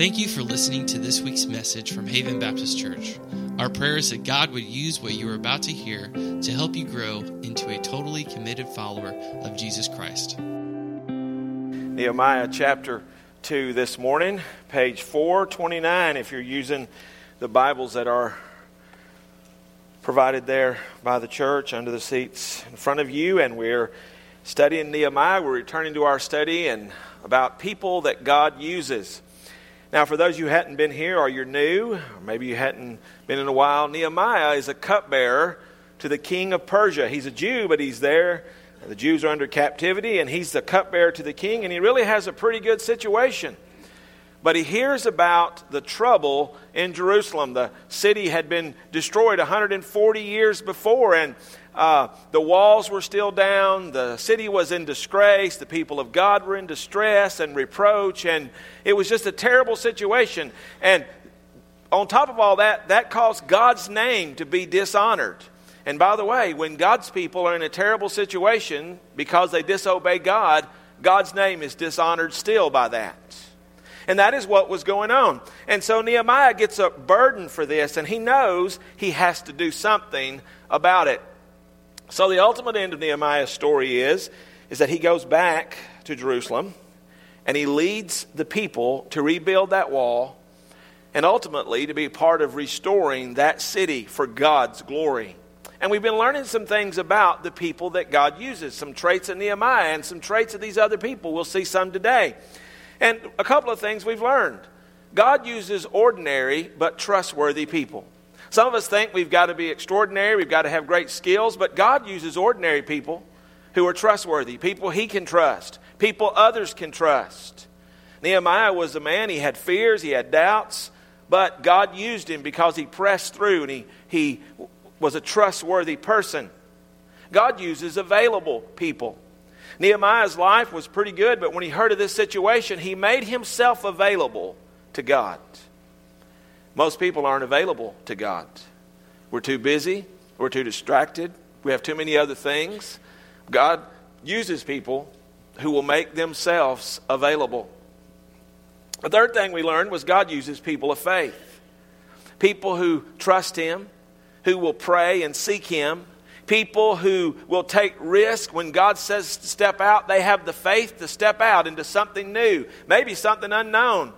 Thank you for listening to this week's message from Haven Baptist Church. Our prayer is that God would use what you are about to hear to help you grow into a totally committed follower of Jesus Christ. Nehemiah chapter 2 this morning, page 429, if you're using the Bibles that are provided there by the church under the seats in front of you. And we're studying Nehemiah. We're returning to our study and about people that God uses. Now, for those who hadn't been here or you're new, or maybe you hadn't been in a while, Nehemiah is a cupbearer to the king of Persia. He's a Jew, but he's there. The Jews are under captivity, and he's the cupbearer to the king, and he really has a pretty good situation. But he hears about the trouble in Jerusalem. The city had been destroyed 140 years before, and the walls were still down. The city was in disgrace. The people of God were in distress and reproach, and it was just a terrible situation. And on top of all that, that caused God's name to be dishonored. And by the way, when God's people are in a terrible situation because they disobey God, God's name is dishonored still by that. And that is what was going on. And so Nehemiah gets a burden for this, and he knows he has to do something about it. So the ultimate end of Nehemiah's story is that he goes back to Jerusalem, and he leads the people to rebuild that wall, and ultimately to be part of restoring that city for God's glory. And we've been learning some things about the people that God uses, some traits of Nehemiah and some traits of these other people. We'll see some today. And a couple of things we've learned. God uses ordinary but trustworthy people. Some of us think we've got to be extraordinary, we've got to have great skills, but God uses ordinary people who are trustworthy, people he can trust, people others can trust. Nehemiah was a man, he had fears, he had doubts, but God used him because he pressed through and he was a trustworthy person. God uses available people. Nehemiah's life was pretty good, but when he heard of this situation, he made himself available to God. Most people aren't available to God. We're too busy. We're too distracted. We have too many other things. God uses people who will make themselves available. The third thing we learned was God uses people of faith. People who trust him, who will pray and seek him, people who will take risk when God says to step out. They have the faith to step out into something new, maybe something unknown.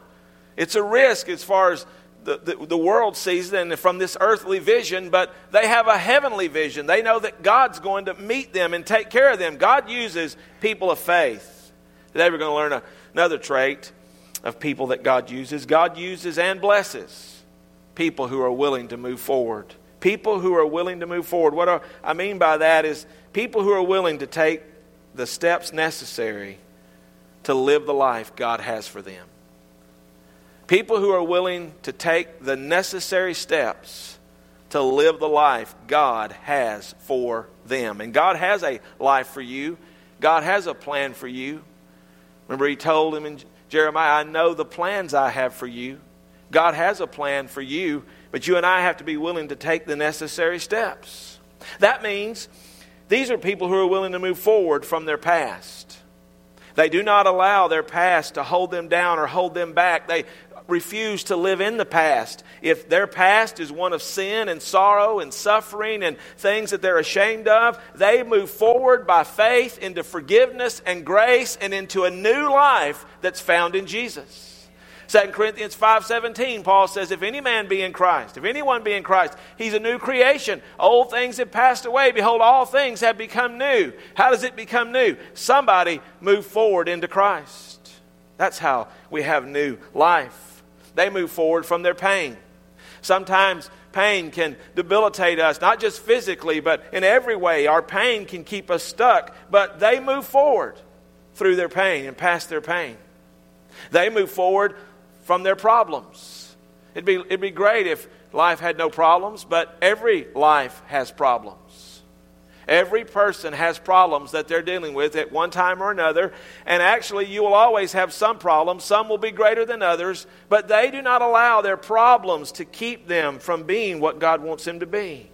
It's a risk as far as the world sees it and from this earthly vision, but they have a heavenly vision. They know that God's going to meet them and take care of them. God uses people of faith. Today we're going to learn another trait of people that God uses. God uses and blesses people who are willing to move forward. People who are willing to move forward. What I mean by that is people who are willing to take the steps necessary to live the life God has for them. People who are willing to take the necessary steps to live the life God has for them. And God has a life for you. God has a plan for you. Remember he told him in Jeremiah, I know the plans I have for you. God has a plan for you, but you and I have to be willing to take the necessary steps. That means these are people who are willing to move forward from their past. They do not allow their past to hold them down or hold them back. They refuse to live in the past. If their past is one of sin and sorrow and suffering and things that they're ashamed of, they move forward by faith into forgiveness and grace and into a new life that's found in Jesus. 2 Corinthians 5:17, Paul says, if any man be in Christ, if anyone be in Christ, he's a new creation. Old things have passed away. Behold, all things have become new. How does it become new? Somebody moved forward into Christ. That's how we have new life. They move forward from their pain. Sometimes pain can debilitate us, not just physically, but in every way. Our pain can keep us stuck, but they move forward through their pain and past their pain. They move forward from their problems. It'd be great if life had no problems, but every life has problems. Every person has problems that they're dealing with at one time or another, and actually you will always have some problems. Some will be greater than others, but they do not allow their problems to keep them from being what God wants them to be.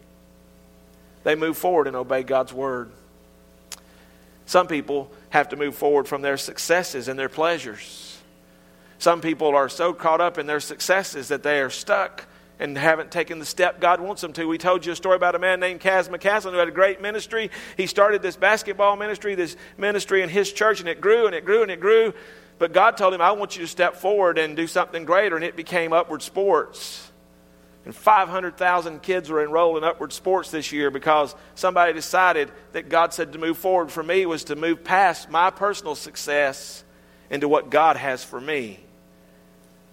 They move forward and obey God's word. Some people have to move forward from their successes and their pleasures. Some people are so caught up in their successes that they are stuck and haven't taken the step God wants them to. We told you a story about a man named Kaz McCaslin who had a great ministry. He started this basketball ministry, this ministry in his church, and it grew and it grew and it grew. But God told him, I want you to step forward and do something greater, and it became Upward Sports. And 500,000 kids were enrolled in Upward Sports this year because somebody decided that God said to move forward for me was to move past my personal success into what God has for me.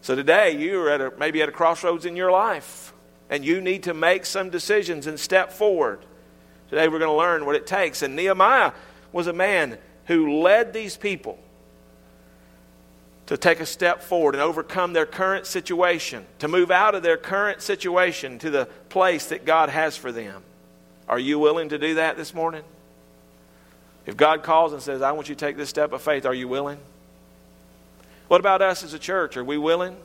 So today, you are maybe at a crossroads in your life, and you need to make some decisions and step forward. Today, we're going to learn what it takes. And Nehemiah was a man who led these people to take a step forward and overcome their current situation, to move out of their current situation to the place that God has for them. Are you willing to do that this morning? If God calls and says, I want you to take this step of faith, are you willing? What about us as a church? Are we willing?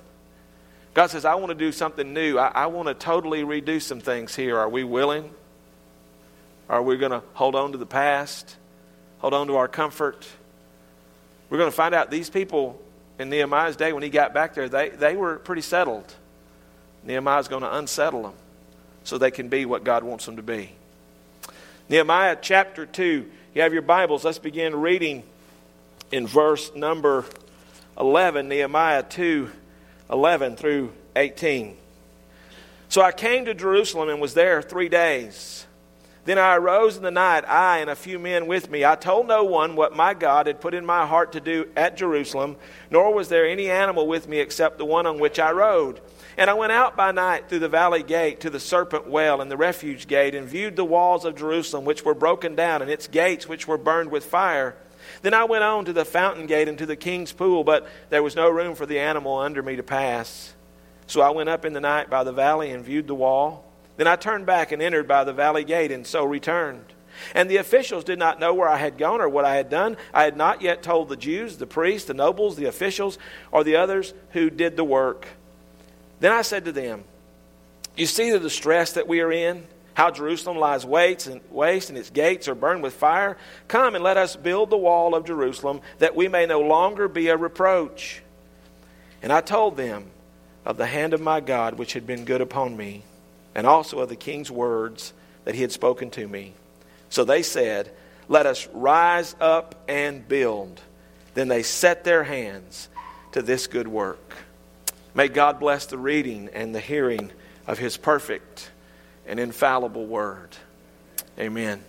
God says, I want to do something new. I want to totally redo some things here. Are we willing? Are we going to hold on to the past? Hold on to our comfort? We're going to find out these people in Nehemiah's day, when he got back there, they were pretty settled. Nehemiah's going to unsettle them so they can be what God wants them to be. Nehemiah chapter 2. You have your Bibles. Let's begin reading in verse number 11, Nehemiah 2, 11 through 18. So I came to Jerusalem and was there 3 days. Then I arose in the night, I and a few men with me. I told no one what my God had put in my heart to do at Jerusalem, nor was there any animal with me except the one on which I rode. And I went out by night through the valley gate to the serpent well and the refuge gate, and viewed the walls of Jerusalem which were broken down, and its gates which were burned with fire. Then I went on to the fountain gate and to the king's pool, but there was no room for the animal under me to pass. So I went up in the night by the valley and viewed the wall. Then I turned back and entered by the valley gate, and so returned. And the officials did not know where I had gone or what I had done. I had not yet told the Jews, the priests, the nobles, the officials, or the others who did the work. Then I said to them, you see the distress that we are in? How Jerusalem lies waste and its gates are burned with fire. Come and let us build the wall of Jerusalem that we may no longer be a reproach. And I told them of the hand of my God which had been good upon me, and also of the king's words that he had spoken to me. So they said, let us rise up and build. Then they set their hands to this good work. May God bless the reading and the hearing of his perfect an infallible word. Amen.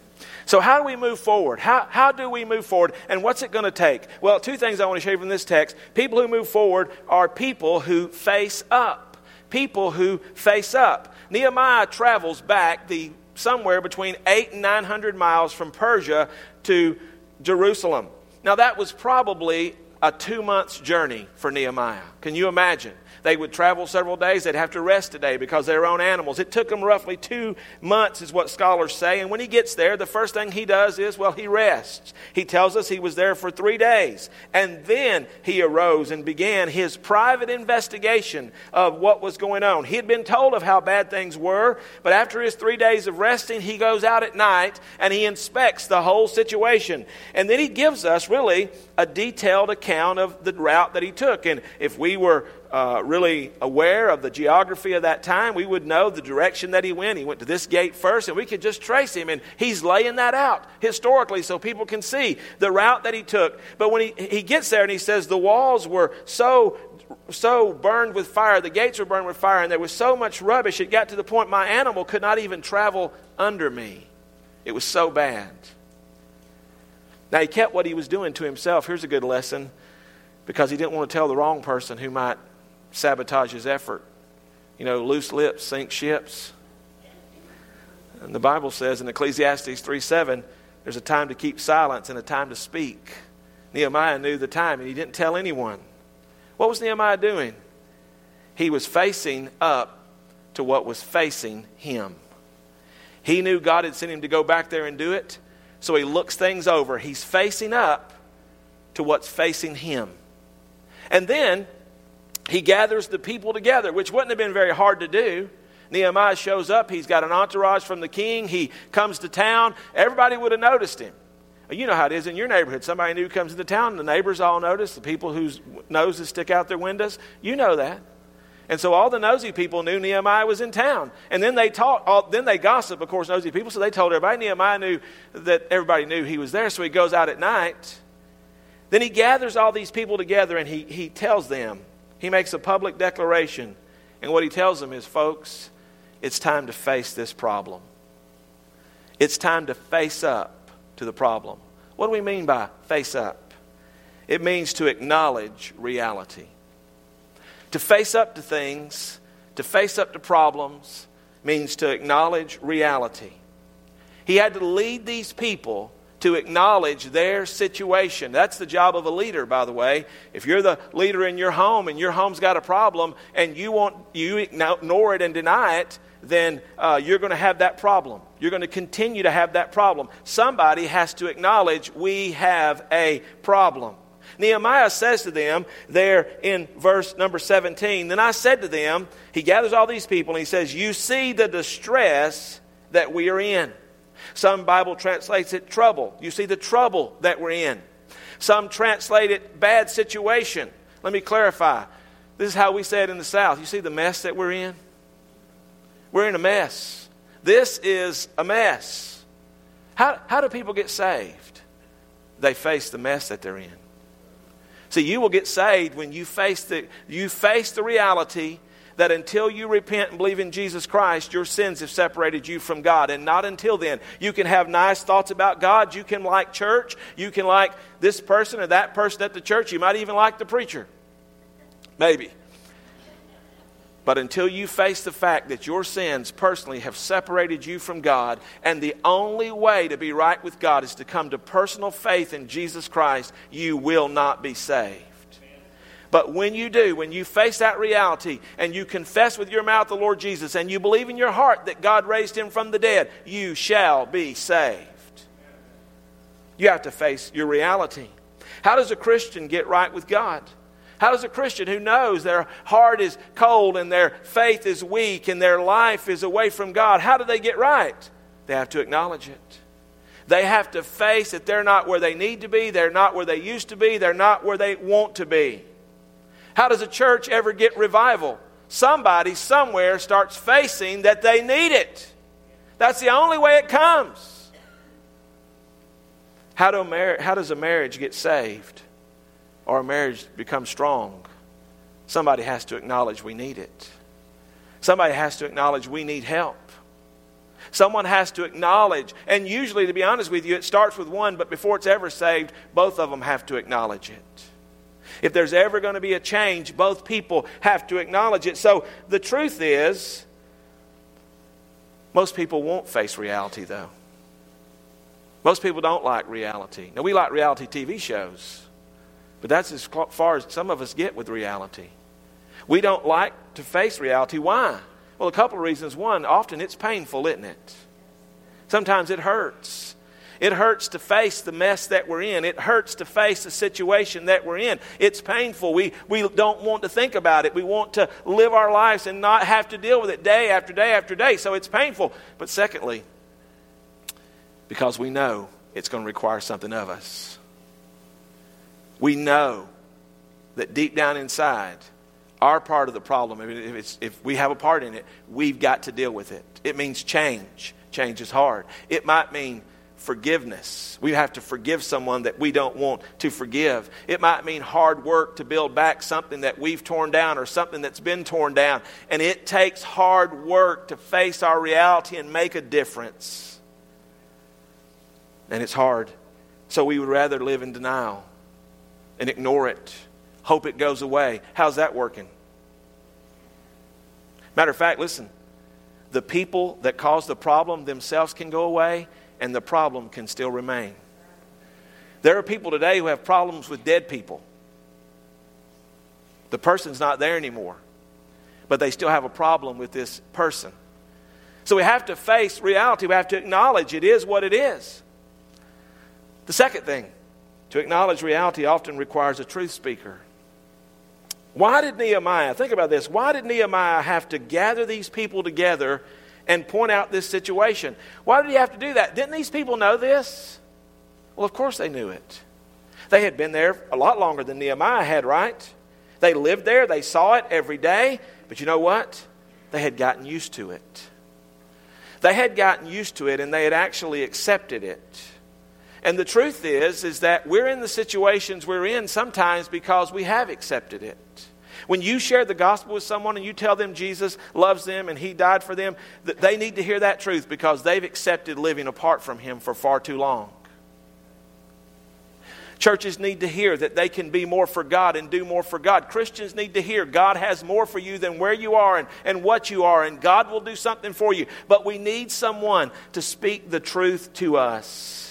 So how do we move forward? How do we move forward? And what's it going to take? Well, two things I want to show you from this text. People who move forward are people who face up. People who face up. Nehemiah travels back somewhere between 800 and 900 miles from Persia to Jerusalem. Now that was probably a 2-month journey for Nehemiah. Can you imagine? They would travel several days. They'd have to rest a day because they were on animals. It took him roughly 2 months is what scholars say. And when he gets there, the first thing he does is, he rests. He tells us he was there for 3 days. And then he arose and began his private investigation of what was going on. He had been told of how bad things were, but after his 3 days of resting, he goes out at night and he inspects the whole situation. And then he gives us really a detailed account of the route that he took. And if we were really aware of the geography of that time, we would know the direction that he went. He went to this gate first, and we could just trace him, and he's laying that out historically so people can see the route that he took. But when he gets there and he says the walls were so burned with fire, the gates were burned with fire, and there was so much rubbish, it got to the point my animal could not even travel under me. It was so bad. Now, he kept what he was doing to himself. Here's a good lesson, because he didn't want to tell the wrong person who might sabotage his effort. You know, loose lips sink ships. And the Bible says in Ecclesiastes 3:7, there's a time to keep silence and a time to speak. Nehemiah knew the time, and he didn't tell anyone. What was Nehemiah doing? He was facing up to what was facing him. He knew God had sent him to go back there and do it, so he looks things over. He's facing up to what's facing him. And then he gathers the people together, which wouldn't have been very hard to do. Nehemiah shows up. He's got an entourage from the king. He comes to town. Everybody would have noticed him. You know how it is in your neighborhood. Somebody new comes into town, the neighbors all notice, the people whose noses stick out their windows. You know that. And so all the nosy people knew Nehemiah was in town. And then they gossip, of course, nosy people. So they told everybody. Nehemiah knew that everybody knew he was there. So he goes out at night. Then he gathers all these people together and he tells them. He makes a public declaration. And what he tells them is, folks, it's time to face this problem. It's time to face up to the problem. What do we mean by face up? It means to acknowledge reality. To face up to things, to face up to problems, means to acknowledge reality. He had to lead these people to acknowledge their situation. That's the job of a leader, by the way. If you're the leader in your home and your home's got a problem and you ignore it and deny it, then you're going to have that problem. You're going to continue to have that problem. Somebody has to acknowledge we have a problem. Nehemiah says to them there in verse number 17, then I said to them, he gathers all these people and he says, you see the distress that we are in. Some Bible translates it trouble. You see the trouble that we're in. Some translate it bad situation. Let me clarify. This is how we say it in the South. You see the mess that we're in? We're in a mess. This is a mess. How do people get saved? They face the mess that they're in. See, you will get saved when you face the reality that until you repent and believe in Jesus Christ, your sins have separated you from God. And not until then. You can have nice thoughts about God. You can like church. You can like this person or that person at the church. You might even like the preacher. Maybe. But until you face the fact that your sins personally have separated you from God, and the only way to be right with God is to come to personal faith in Jesus Christ, you will not be saved. But when you do, when you face that reality and you confess with your mouth the Lord Jesus and you believe in your heart that God raised him from the dead, you shall be saved. You have to face your reality. How does a Christian get right with God? How does a Christian who knows their heart is cold and their faith is weak and their life is away from God, how do they get right? They have to acknowledge it. They have to face that they're not where they need to be, they're not where they used to be, they're not where they want to be. How does a church ever get revival? Somebody somewhere starts facing that they need it. That's the only way it comes. How does a marriage get saved? Or a marriage becomes strong? Somebody has to acknowledge we need it. Somebody has to acknowledge we need help. Someone has to acknowledge, and usually, to be honest with you, it starts with one, but before it's ever saved, both of them have to acknowledge it. If there's ever going to be a change, both people have to acknowledge it. So the truth is, most people won't face reality, though. Most people don't like reality. Now, we like reality TV shows. But that's as far as some of us get with reality. We don't like to face reality. Why? Well, a couple of reasons. One, often it's painful, isn't it? Sometimes it hurts. It hurts to face the mess that we're in. It hurts to face the situation that we're in. It's painful. We don't want to think about it. We want to live our lives and not have to deal with it day after day after day. So it's painful. But secondly, because we know it's going to require something of us. We know that deep down inside, our part of the problem, if we have a part in it, we've got to deal with it. It means change. Change is hard. It might mean forgiveness. We have to forgive someone that we don't want to forgive. It might mean hard work to build back something that we've torn down or something that's been torn down. And it takes hard work to face our reality and make a difference. And it's hard. So we would rather live in denial. And ignore it. Hope it goes away. How's that working? Matter of fact, listen. The people that cause the problem themselves can go away, and the problem can still remain. There are people today who have problems with dead people. The person's not there anymore, but they still have a problem with this person. So we have to face reality. We have to acknowledge it is what it is. The second thing. To acknowledge reality often requires a truth speaker. Why did Nehemiah, think about this, why did Nehemiah have to gather these people together and point out this situation? Why did he have to do that? Didn't these people know this? Well, of course they knew it. They had been there a lot longer than Nehemiah had, right? They lived there. They saw it every day. But you know what? They had gotten used to it. They had gotten used to it, and they had actually accepted it. And the truth is that we're in the situations we're in sometimes because we have accepted it. When you share the gospel with someone and you tell them Jesus loves them and he died for them, they need to hear that truth because they've accepted living apart from him for far too long. Churches need to hear that they can be more for God and do more for God. Christians need to hear God has more for you than where you are and what you are, and God will do something for you. But we need someone to speak the truth to us.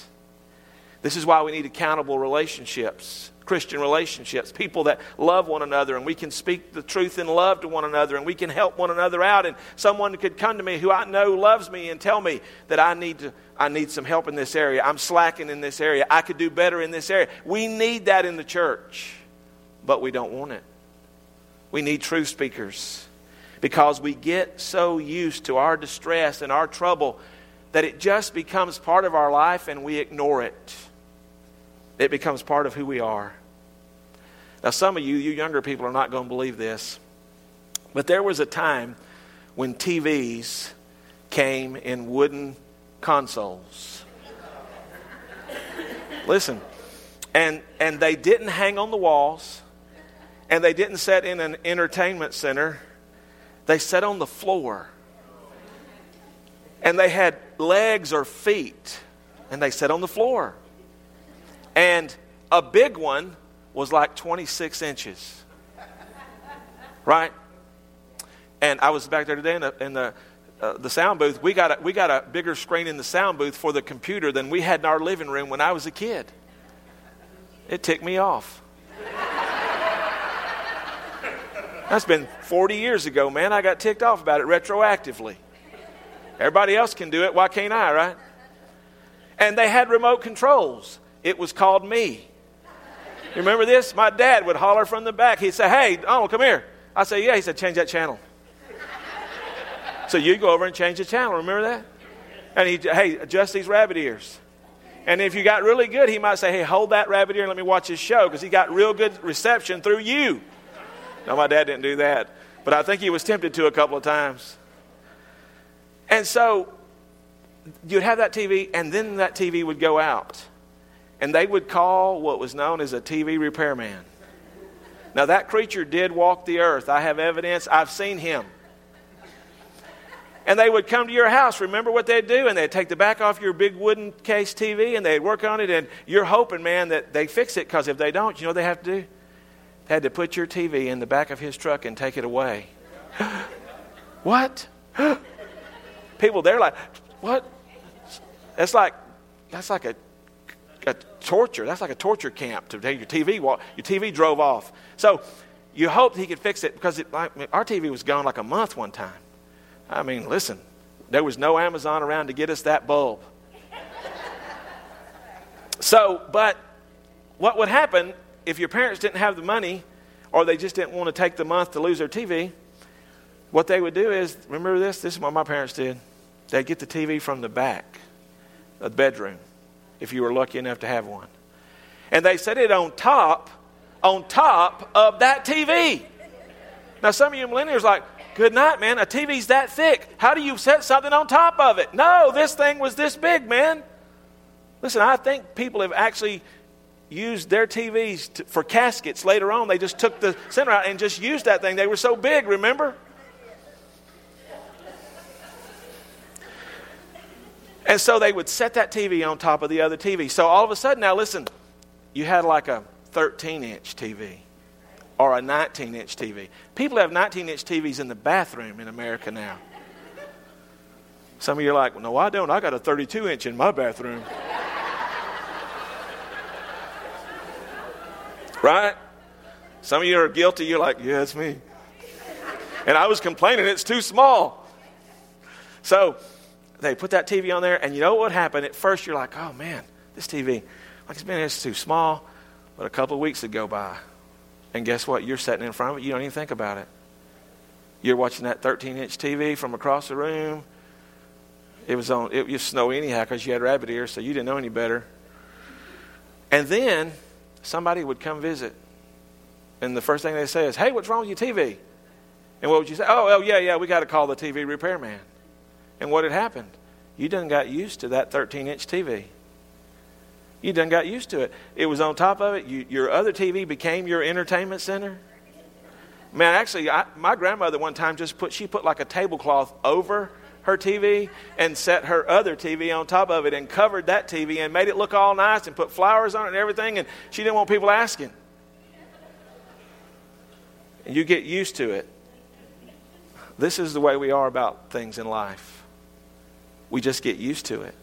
This is why we need accountable relationships, Christian relationships, people that love one another, and we can speak the truth in love to one another, and we can help one another out. And someone could come to me who I know loves me and tell me that I need some help in this area. I'm slacking in this area. I could do better in this area. We need that in the church, but we don't want it. We need truth speakers because we get so used to our distress and our trouble that it just becomes part of our life and we ignore it. It becomes part of who we are. Now, some of you younger people, are not going to believe this, but there was a time when TVs came in wooden consoles. Listen, and they didn't hang on the walls, and they didn't sit in an entertainment center. They sat on the floor, and they had legs or feet, and they sat on the floor. And a big one was like 26 inches, right? And I was back there today in the sound booth. We got a bigger screen in the sound booth for the computer than we had in our living room when I was a kid. It ticked me off. That's been 40 years ago, man. I got ticked off about it retroactively. Everybody else can do it. Why can't I, right? And they had remote controls. It was called Me. You remember this? My dad would holler from the back. He'd say, "Hey, Donald, come here." I say, "Yeah." He said, "Change that channel." So you go over and change the channel. Remember that? And he, "Hey, adjust these rabbit ears." And if you got really good, he might say, "Hey, hold that rabbit ear and let me watch his show," because he got real good reception through you. No, my dad didn't do that. But I think he was tempted to a couple of times. And so you'd have that TV, and then that TV would go out. And they would call what was known as a TV repairman. Now, that creature did walk the earth. I have evidence. I've seen him. And they would come to your house. Remember what they'd do? And they'd take the back off your big wooden case TV, and they'd work on it. And you're hoping, man, that they fix it, because if they don't, you know what they have to do? They had to put your TV in the back of his truck and take it away. What? People, they're like, what? That's like a torture. That's like a torture camp to take your TV. Your TV drove off. So you hoped he could fix it, because our TV was gone like a month one time. I mean, listen, there was no Amazon around to get us that bulb. So, but what would happen if your parents didn't have the money, or they just didn't want to take the month to lose their TV? What they would do is, remember this? This is what my parents did. They'd get the TV from the back of the bedroom, if you were lucky enough to have one. And they set it on top of that TV. Now, some of you millennials are like, "Good night, man. A TV's that thick. How do you set something on top of it?" No, this thing was this big, man. Listen, I think people have actually used their TVs for caskets later on. They just took the center out and just used that thing. They were so big, remember? And so they would set that TV on top of the other TV. So all of a sudden, now listen, you had like a 13-inch TV or a 19-inch TV. People have 19-inch TVs in the bathroom in America now. Some of you are like, "Well, no, I don't. I got a 32-inch in my bathroom." Right? Some of you are guilty. You're like, "Yeah, it's me. And I was complaining it's too small." So they put that TV on there, and you know what happened? At first, you're like, "Oh, man, this TV, like it's too small." But a couple of weeks would go by, and guess what? You're sitting in front of it. You don't even think about it. You're watching that 13-inch TV from across the room. It was on. It used to snow anyhow because you had rabbit ears, so you didn't know any better. And then somebody would come visit. And the first thing they say is, hey, what's wrong with your TV? And what would you say? Oh, yeah, we got to call the TV repairman. And what had happened? You done got used to that 13-inch TV. You done got used to it. It was on top of it. Your other TV became your entertainment center. Man, actually, my grandmother one time she put like a tablecloth over her TV and set her other TV on top of it and covered that TV and made it look all nice and put flowers on it and everything, and she didn't want people asking. And you get used to it. This is the way we are about things in life. We just get used to it.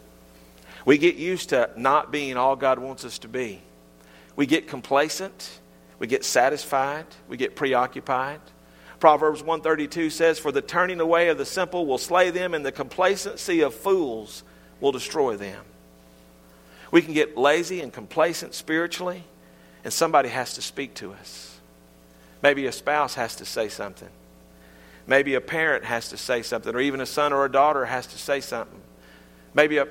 We get used to not being all God wants us to be. We get complacent. We get satisfied. We get preoccupied. Proverbs 132 says, for the turning away of the simple will slay them, and the complacency of fools will destroy them. We can get lazy and complacent spiritually, and somebody has to speak to us. Maybe a spouse has to say something. Maybe a parent has to say something, or even a son or a daughter has to say something. Maybe a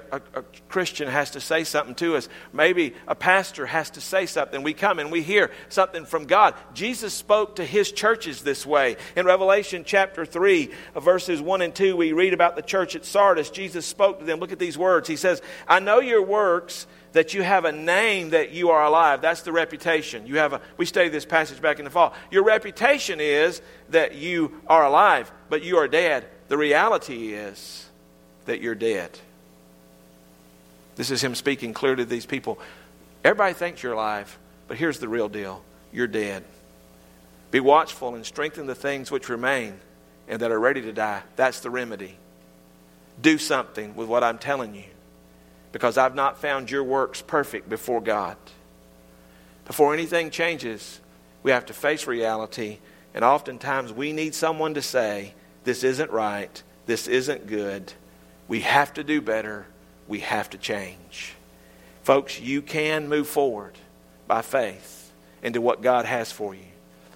Christian has to say something to us. Maybe a pastor has to say something. We come and we hear something from God. Jesus spoke to his churches this way. In Revelation chapter 3, verses 1 and 2, we read about the church at Sardis. Jesus spoke to them. Look at these words. He says, I know your works, that you have a name, that you are alive. That's the reputation. We studied this passage back in the fall. Your reputation is that you are alive, but you are dead. The reality is that you're dead. This is him speaking clearly to these people. Everybody thinks you're alive, but here's the real deal. You're dead. Be watchful and strengthen the things which remain and that are ready to die. That's the remedy. Do something with what I'm telling you, because I've not found your works perfect before God. Before anything changes, we have to face reality, and oftentimes we need someone to say, this isn't right, this isn't good, we have to do better. We have to change. Folks, you can move forward by faith into what God has for you.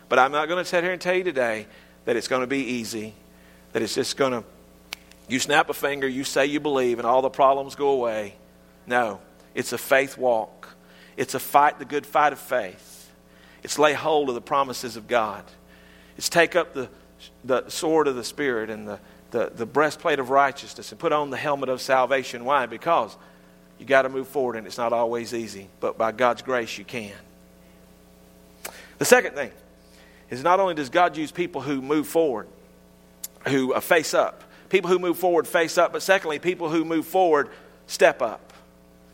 But I'm not going to sit here and tell you today that it's going to be easy, that it's just going to, you snap a finger, you say you believe, and all the problems go away. No, it's a faith walk. It's a fight, the good fight of faith. It's lay hold of the promises of God. It's take up the sword of the Spirit and the breastplate of righteousness, and put on the helmet of salvation. Why? Because you got to move forward, and it's not always easy, but by God's grace you can. The second thing is, not only does God use people who move forward, who face up, people who move forward face up, but secondly, people who move forward step up.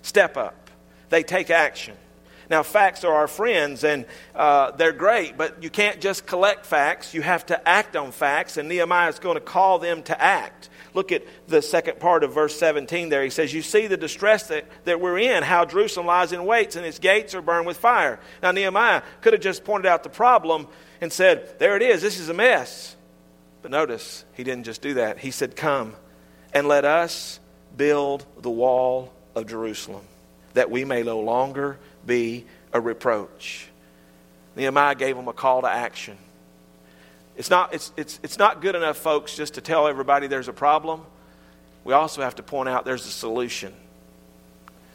Step up. They take action. Now, facts are our friends, and they're great, but you can't just collect facts. You have to act on facts, and Nehemiah is going to call them to act. Look at the second part of verse 17 there. He says, you see the distress that we're in, how Jerusalem lies in waits, and its gates are burned with fire. Now, Nehemiah could have just pointed out the problem and said, there it is, this is a mess. But notice, he didn't just do that. He said, come, and let us build the wall of Jerusalem, that we may no longer be a reproach. Nehemiah gave them a call to action. It's not good enough, folks, just to tell everybody there's a problem. We also have to point out there's a solution,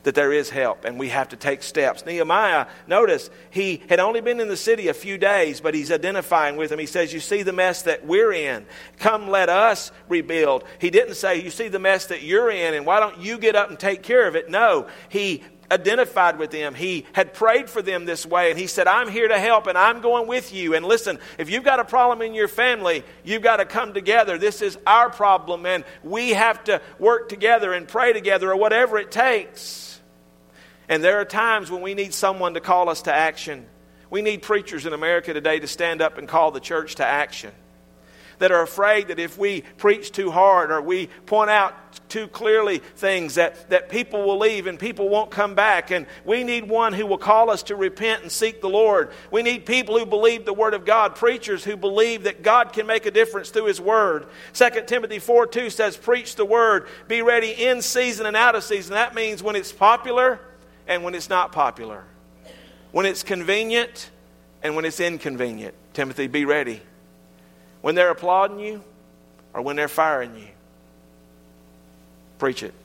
that there is help, and we have to take steps. Nehemiah, notice, he had only been in the city a few days, but he's identifying with them. He says, you see the mess that we're in. Come, let us rebuild. He didn't say, you see the mess that you're in, and why don't you get up and take care of it? No, he identified with them. He had prayed for them this way, and he said, I'm here to help, and I'm going with you. And listen, if you've got a problem in your family, you've got to come together. This is our problem, and we have to work together and pray together, or whatever it takes. And there are times when we need someone to call us to action. We need preachers in America today to stand up and call the church to action, that are afraid that if we preach too hard or we point out too clearly things, that people will leave and people won't come back. And we need one who will call us to repent and seek the Lord. We need people who believe the Word of God, preachers who believe that God can make a difference through His Word. 2 Timothy 4:2 says, preach the Word, be ready in season and out of season. That means when it's popular and when it's not popular, when it's convenient and when it's inconvenient. Timothy, be ready. When they're applauding you or when they're firing you, preach it.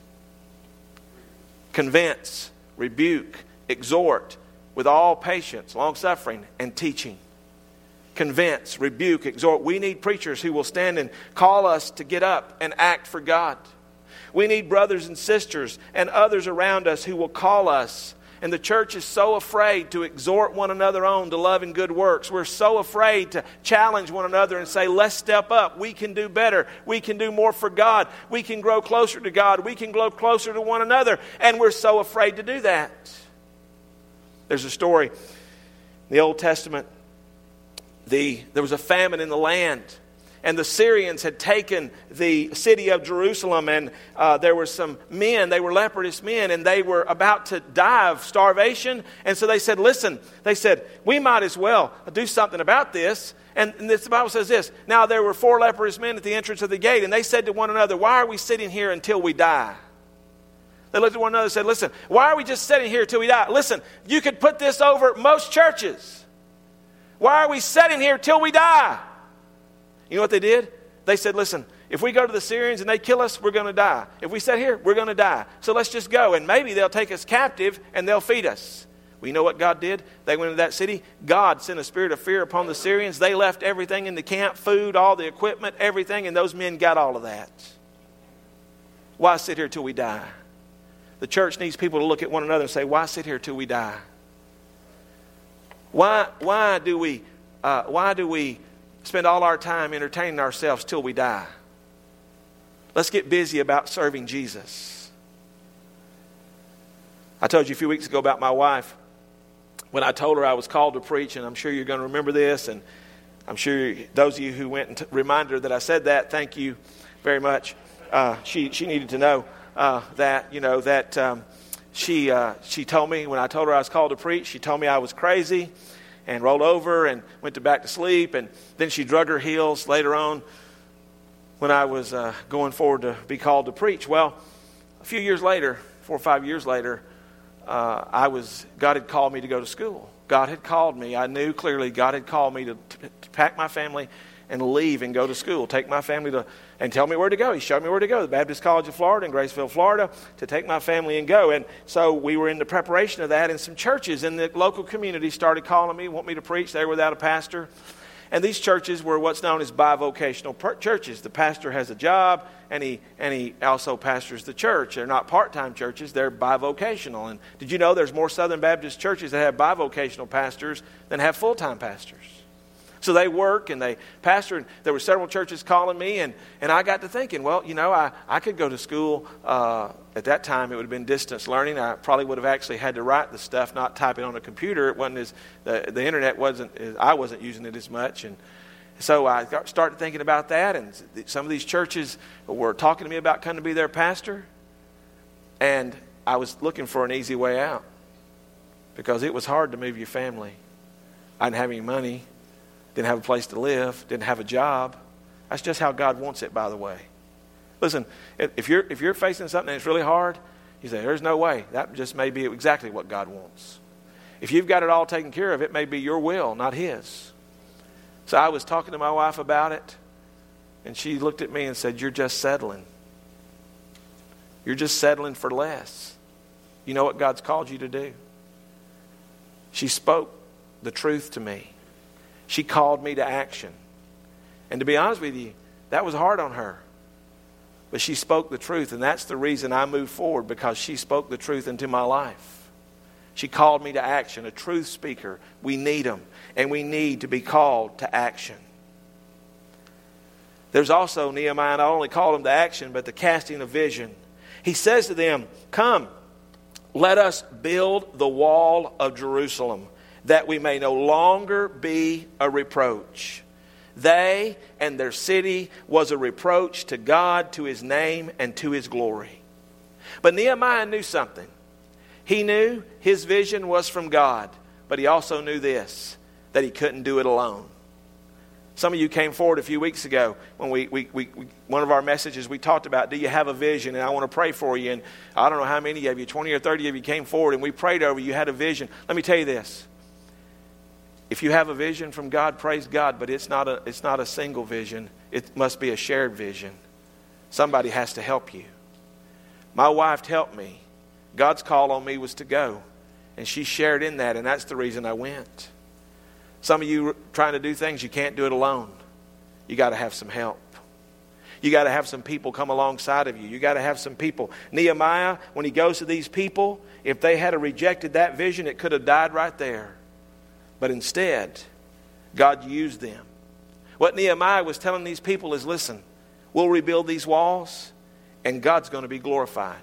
Convince, rebuke, exhort with all patience, long-suffering, and teaching. Convince, rebuke, exhort. We need preachers who will stand and call us to get up and act for God. We need brothers and sisters and others around us who will call us. And the church is so afraid to exhort one another on to love and good works. We're so afraid to challenge one another and say, let's step up. We can do better. We can do more for God. We can grow closer to God. We can grow closer to one another. And we're so afraid to do that. There's a story in the Old Testament. There was a famine in the land. And the Syrians had taken the city of Jerusalem, and there were some men, they were leprous men, and they were about to die of starvation. And so they said, listen, we might as well do something about this. And the Bible says this, now there were 4 leprous men at the entrance of the gate, and they said to one another, why are we sitting here until we die? They looked at one another and said, listen, why are we just sitting here till we die? Listen, you could put this over most churches. Why are we sitting here till we die? You know what they did? They said, listen, if we go to the Syrians and they kill us, we're going to die. If we sit here, we're going to die. So let's just go, and maybe they'll take us captive and they'll feed us. Well, you know what God did? They went into that city. God sent a spirit of fear upon the Syrians. They left everything in the camp, food, all the equipment, everything, and those men got all of that. Why sit here till we die? The church needs people to look at one another and say, why sit here till we die? Why do we spend all our time entertaining ourselves till we die? Let's get busy about serving Jesus. I told you a few weeks ago about my wife. When I told her I was called to preach, and I'm sure you're going to remember this, and I'm sure those of you who went and reminded her that I said that, thank you very much. She needed to know that, you know, that she told me when I told her I was called to preach, she told me I was crazy, and rolled over and went back to sleep. And then she drug her heels later on when I was going forward to be called to preach. Well, a few years later, 4 or 5 years later, God had called me to go to school. God had called me. I knew clearly God had called me to pack my family and leave and go to school, take my family to, and tell me where to go. He showed me where to go, the Baptist College of Florida in Graceville, Florida, to take my family and go. And so we were in the preparation of that, and some churches in the local community started calling me, want me to preach. They were without a pastor. And these churches were what's known as bivocational churches. The pastor has a job, and he also pastors the church. They're not part-time churches. They're bivocational. And did you know there's more Southern Baptist churches that have bivocational pastors than have full-time pastors? So they work and they pastor, and there were several churches calling me, and I got to thinking, well, you know, I could go to school. At that time, it would have been distance learning. I probably would have actually had to write the stuff, not type it on a computer. It wasn't as, the internet wasn't, I wasn't using it as much. And so I started thinking about that, and some of these churches were talking to me about coming to be their pastor, and I was looking for an easy way out because it was hard to move your family. I didn't have any money. Didn't have a place to live, didn't have a job. That's just how God wants it, by the way. Listen, if you're facing something that's really hard, you say, there's no way. That just may be exactly what God wants. If you've got it all taken care of, it may be your will, not His. So I was talking to my wife about it, and she looked at me and said, you're just settling. You're just settling for less. You know what God's called you to do. She spoke the truth to me. She called me to action. And to be honest with you, that was hard on her. But she spoke the truth, and that's the reason I moved forward, because she spoke the truth into my life. She called me to action, a truth speaker. We need them, and we need to be called to action. There's also Nehemiah, not only called them to action, but the casting of vision. He says to them, come, let us build the wall of Jerusalem, that we may no longer be a reproach. They and their city was a reproach to God, to His name, and to His glory. But Nehemiah knew something. He knew his vision was from God, but he also knew this, that he couldn't do it alone. Some of you came forward a few weeks ago when we one of our messages we talked about, do you have a vision? And I want to pray for you. And I don't know how many of you, 20 or 30 of you came forward and we prayed over you, had a vision. Let me tell you this. If you have a vision from God, praise God, but it's not a single vision. It must be a shared vision. Somebody has to help you. My wife helped me. God's call on me was to go, And she shared in that, and that's the reason I went. Some of you trying to do things, you can't do it alone. You got to have some help. You got to have some people come alongside of you. You got to have some people. Nehemiah, when he goes to these people, if they had rejected that vision, it could have died right there. But instead, God used them. What Nehemiah was telling these people is, listen, we'll rebuild these walls, and God's going to be glorified.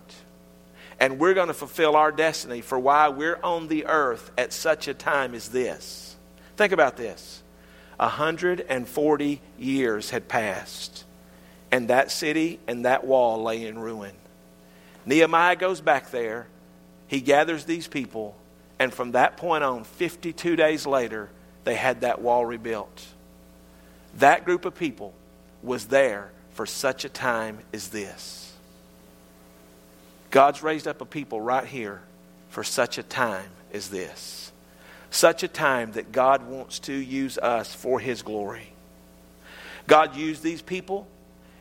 And we're going to fulfill our destiny for why we're on the earth at such a time as this. Think about this. 140 years had passed, and that city and that wall lay in ruin. Nehemiah goes back there. He gathers these people, and from that point on, 52 days later, they had that wall rebuilt. That group of people was there for such a time as this. God's raised up a people right here for such a time as this. Such a time that God wants to use us for His glory. God used these people,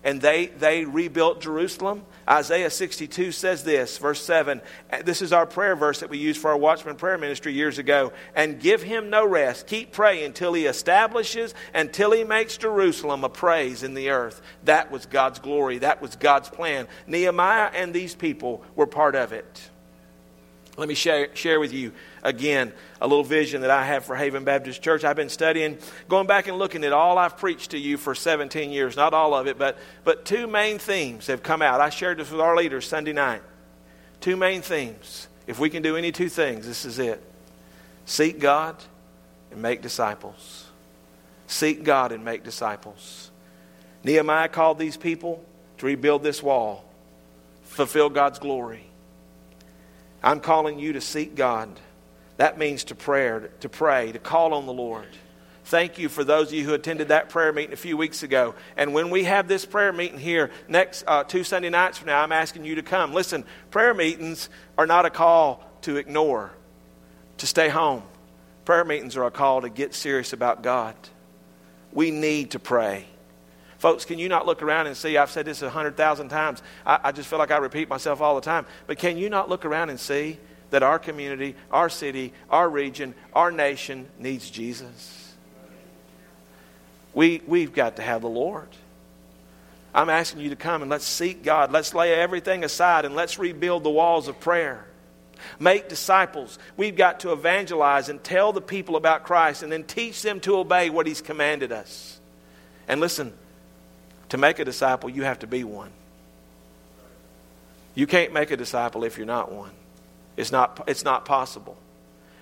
and they rebuilt Jerusalem. Isaiah 62 says this, verse 7. This is our prayer verse that we used for our Watchman prayer ministry years ago. And give him no rest. Keep praying until he establishes, until he makes Jerusalem a praise in the earth. That was God's glory. That was God's plan. Nehemiah and these people were part of it. Let me share with you again a little vision that I have for Haven Baptist Church. I've been studying, going back and looking at all I've preached to you for 17 years. Not all of it, but two main themes have come out. I shared this with our leaders Sunday night. Two main themes. If we can do any two things, this is it. Seek God and make disciples. Seek God and make disciples. Nehemiah called these people to rebuild this wall, fulfill God's glory. I'm calling you to seek God. That means to pray, to call on the Lord. Thank you for those of you who attended that prayer meeting a few weeks ago. And when we have this prayer meeting here next two Sunday nights from now, I'm asking you to come. Listen, prayer meetings are not a call to ignore, to stay home. Prayer meetings are a call to get serious about God. We need to pray. Folks, can you not look around and see, I've said this 100,000 times, I just feel like I repeat myself all the time, but can you not look around and see that our community, our city, our region, our nation needs Jesus? We've got to have the Lord. I'm asking you to come and let's seek God. Let's lay everything aside and let's rebuild the walls of prayer. Make disciples. We've got to evangelize and tell the people about Christ and then teach them to obey what He's commanded us. And listen, to make a disciple, you have to be one. You can't make a disciple if you're not one. It's not possible.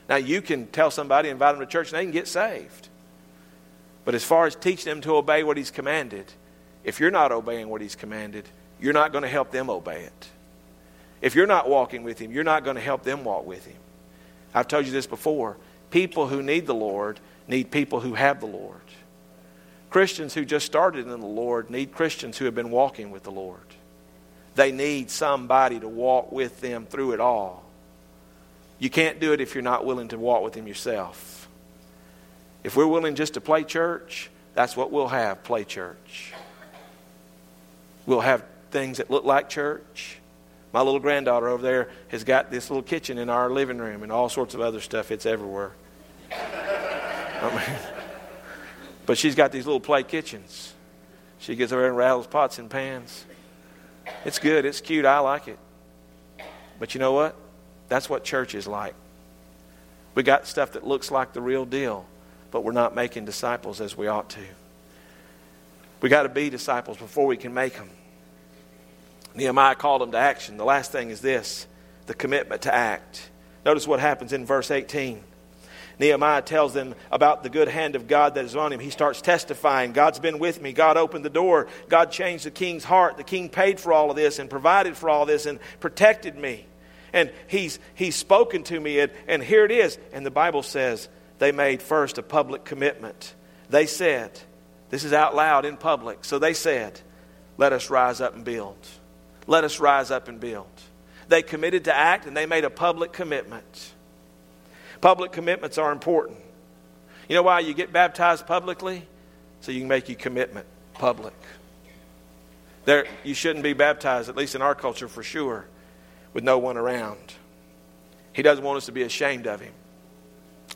Now, you can tell somebody, invite them to church, and they can get saved. But as far as teaching them to obey what He's commanded, if you're not obeying what He's commanded, you're not going to help them obey it. If you're not walking with Him, you're not going to help them walk with Him. I've told you this before. People who need the Lord need people who have the Lord. Christians who just started in the Lord need Christians who have been walking with the Lord. They need somebody to walk with them through it all. You can't do it if you're not willing to walk with Him yourself. If we're willing just to play church, that's what we'll have, play church. We'll have things that look like church. My little granddaughter over there has got this little kitchen in our living room and all sorts of other stuff. It's everywhere. But she's got these little play kitchens. She gets over and rattles pots and pans. It's good. It's cute. I like it. But you know what? That's what church is like. We got stuff that looks like the real deal, but we're not making disciples as we ought to. We got to be disciples before we can make them. Nehemiah called them to action. The last thing is this, the commitment to act. Notice what happens in verse 18. Nehemiah tells them about the good hand of God that is on him. He starts testifying. God's been with me. God opened the door. God changed the king's heart. The king paid for all of this and provided for all of this and protected me. And he's spoken to me, and here it is. And the Bible says they made first a public commitment. They said, this is out loud in public. So they said, let us rise up and build. Let us rise up and build. They committed to act, and they made a public commitment. Public commitments are important. You know why you get baptized publicly? So you can make your commitment public. There, you shouldn't be baptized, at least in our culture for sure, with no one around. He doesn't want us to be ashamed of him.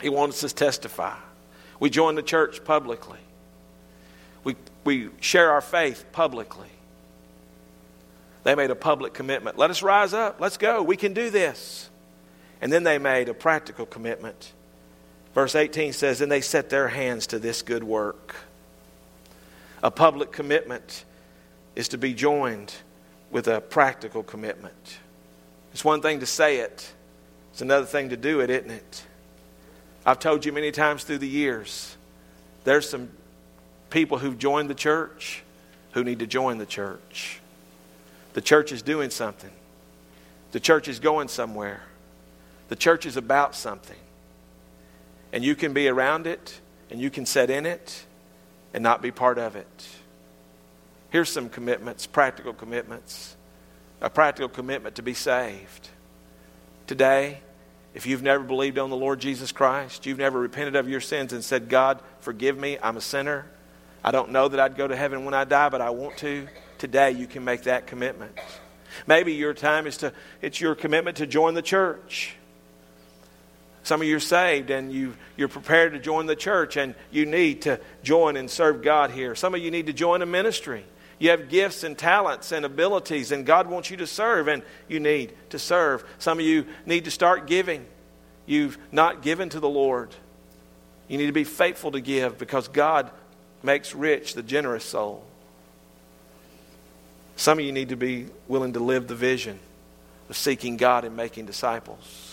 He wants us to testify. We join the church publicly. We share our faith publicly. They made a public commitment. Let us rise up. Let's go. We can do this. And then they made a practical commitment. Verse 18 says, and they set their hands to this good work. A public commitment is to be joined with a practical commitment. It's one thing to say it. It's another thing to do it, isn't it? I've told you many times through the years, there's some people who've joined the church who need to join the church. The church is doing something. The church is going somewhere. The church is about something. And you can be around it, and you can sit in it, and not be part of it. Here's some commitments, practical commitments. A practical commitment to be saved. Today, if you've never believed on the Lord Jesus Christ, you've never repented of your sins and said, God, forgive me, I'm a sinner. I don't know that I'd go to heaven when I die, but I want to. Today, you can make that commitment. Maybe your time is it's your commitment to join the church. Some of you are saved and you're prepared to join the church and you need to join and serve God here. Some of you need to join a ministry. You have gifts and talents and abilities and God wants you to serve and you need to serve. Some of you need to start giving. You've not given to the Lord. You need to be faithful to give because God makes rich the generous soul. Some of you need to be willing to live the vision of seeking God and making disciples.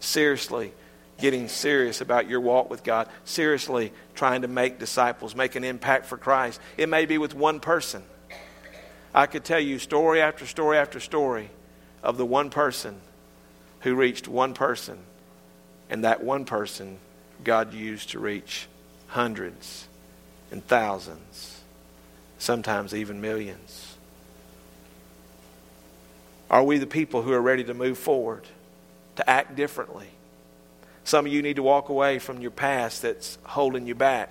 Seriously, getting serious about your walk with God. Seriously, trying to make disciples, make an impact for Christ. It may be with one person. I could tell you story after story after story of the one person who reached one person. And that one person God used to reach hundreds and thousands, sometimes even millions. Are we the people who are ready to move forward, to act differently? Some of you need to walk away from your past that's holding you back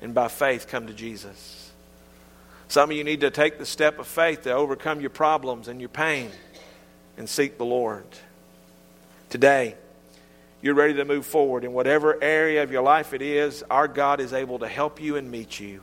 and by faith come to Jesus. Some of you need to take the step of faith to overcome your problems and your pain and seek the Lord. Today, you're ready to move forward. In whatever area of your life it is, our God is able to help you and meet you.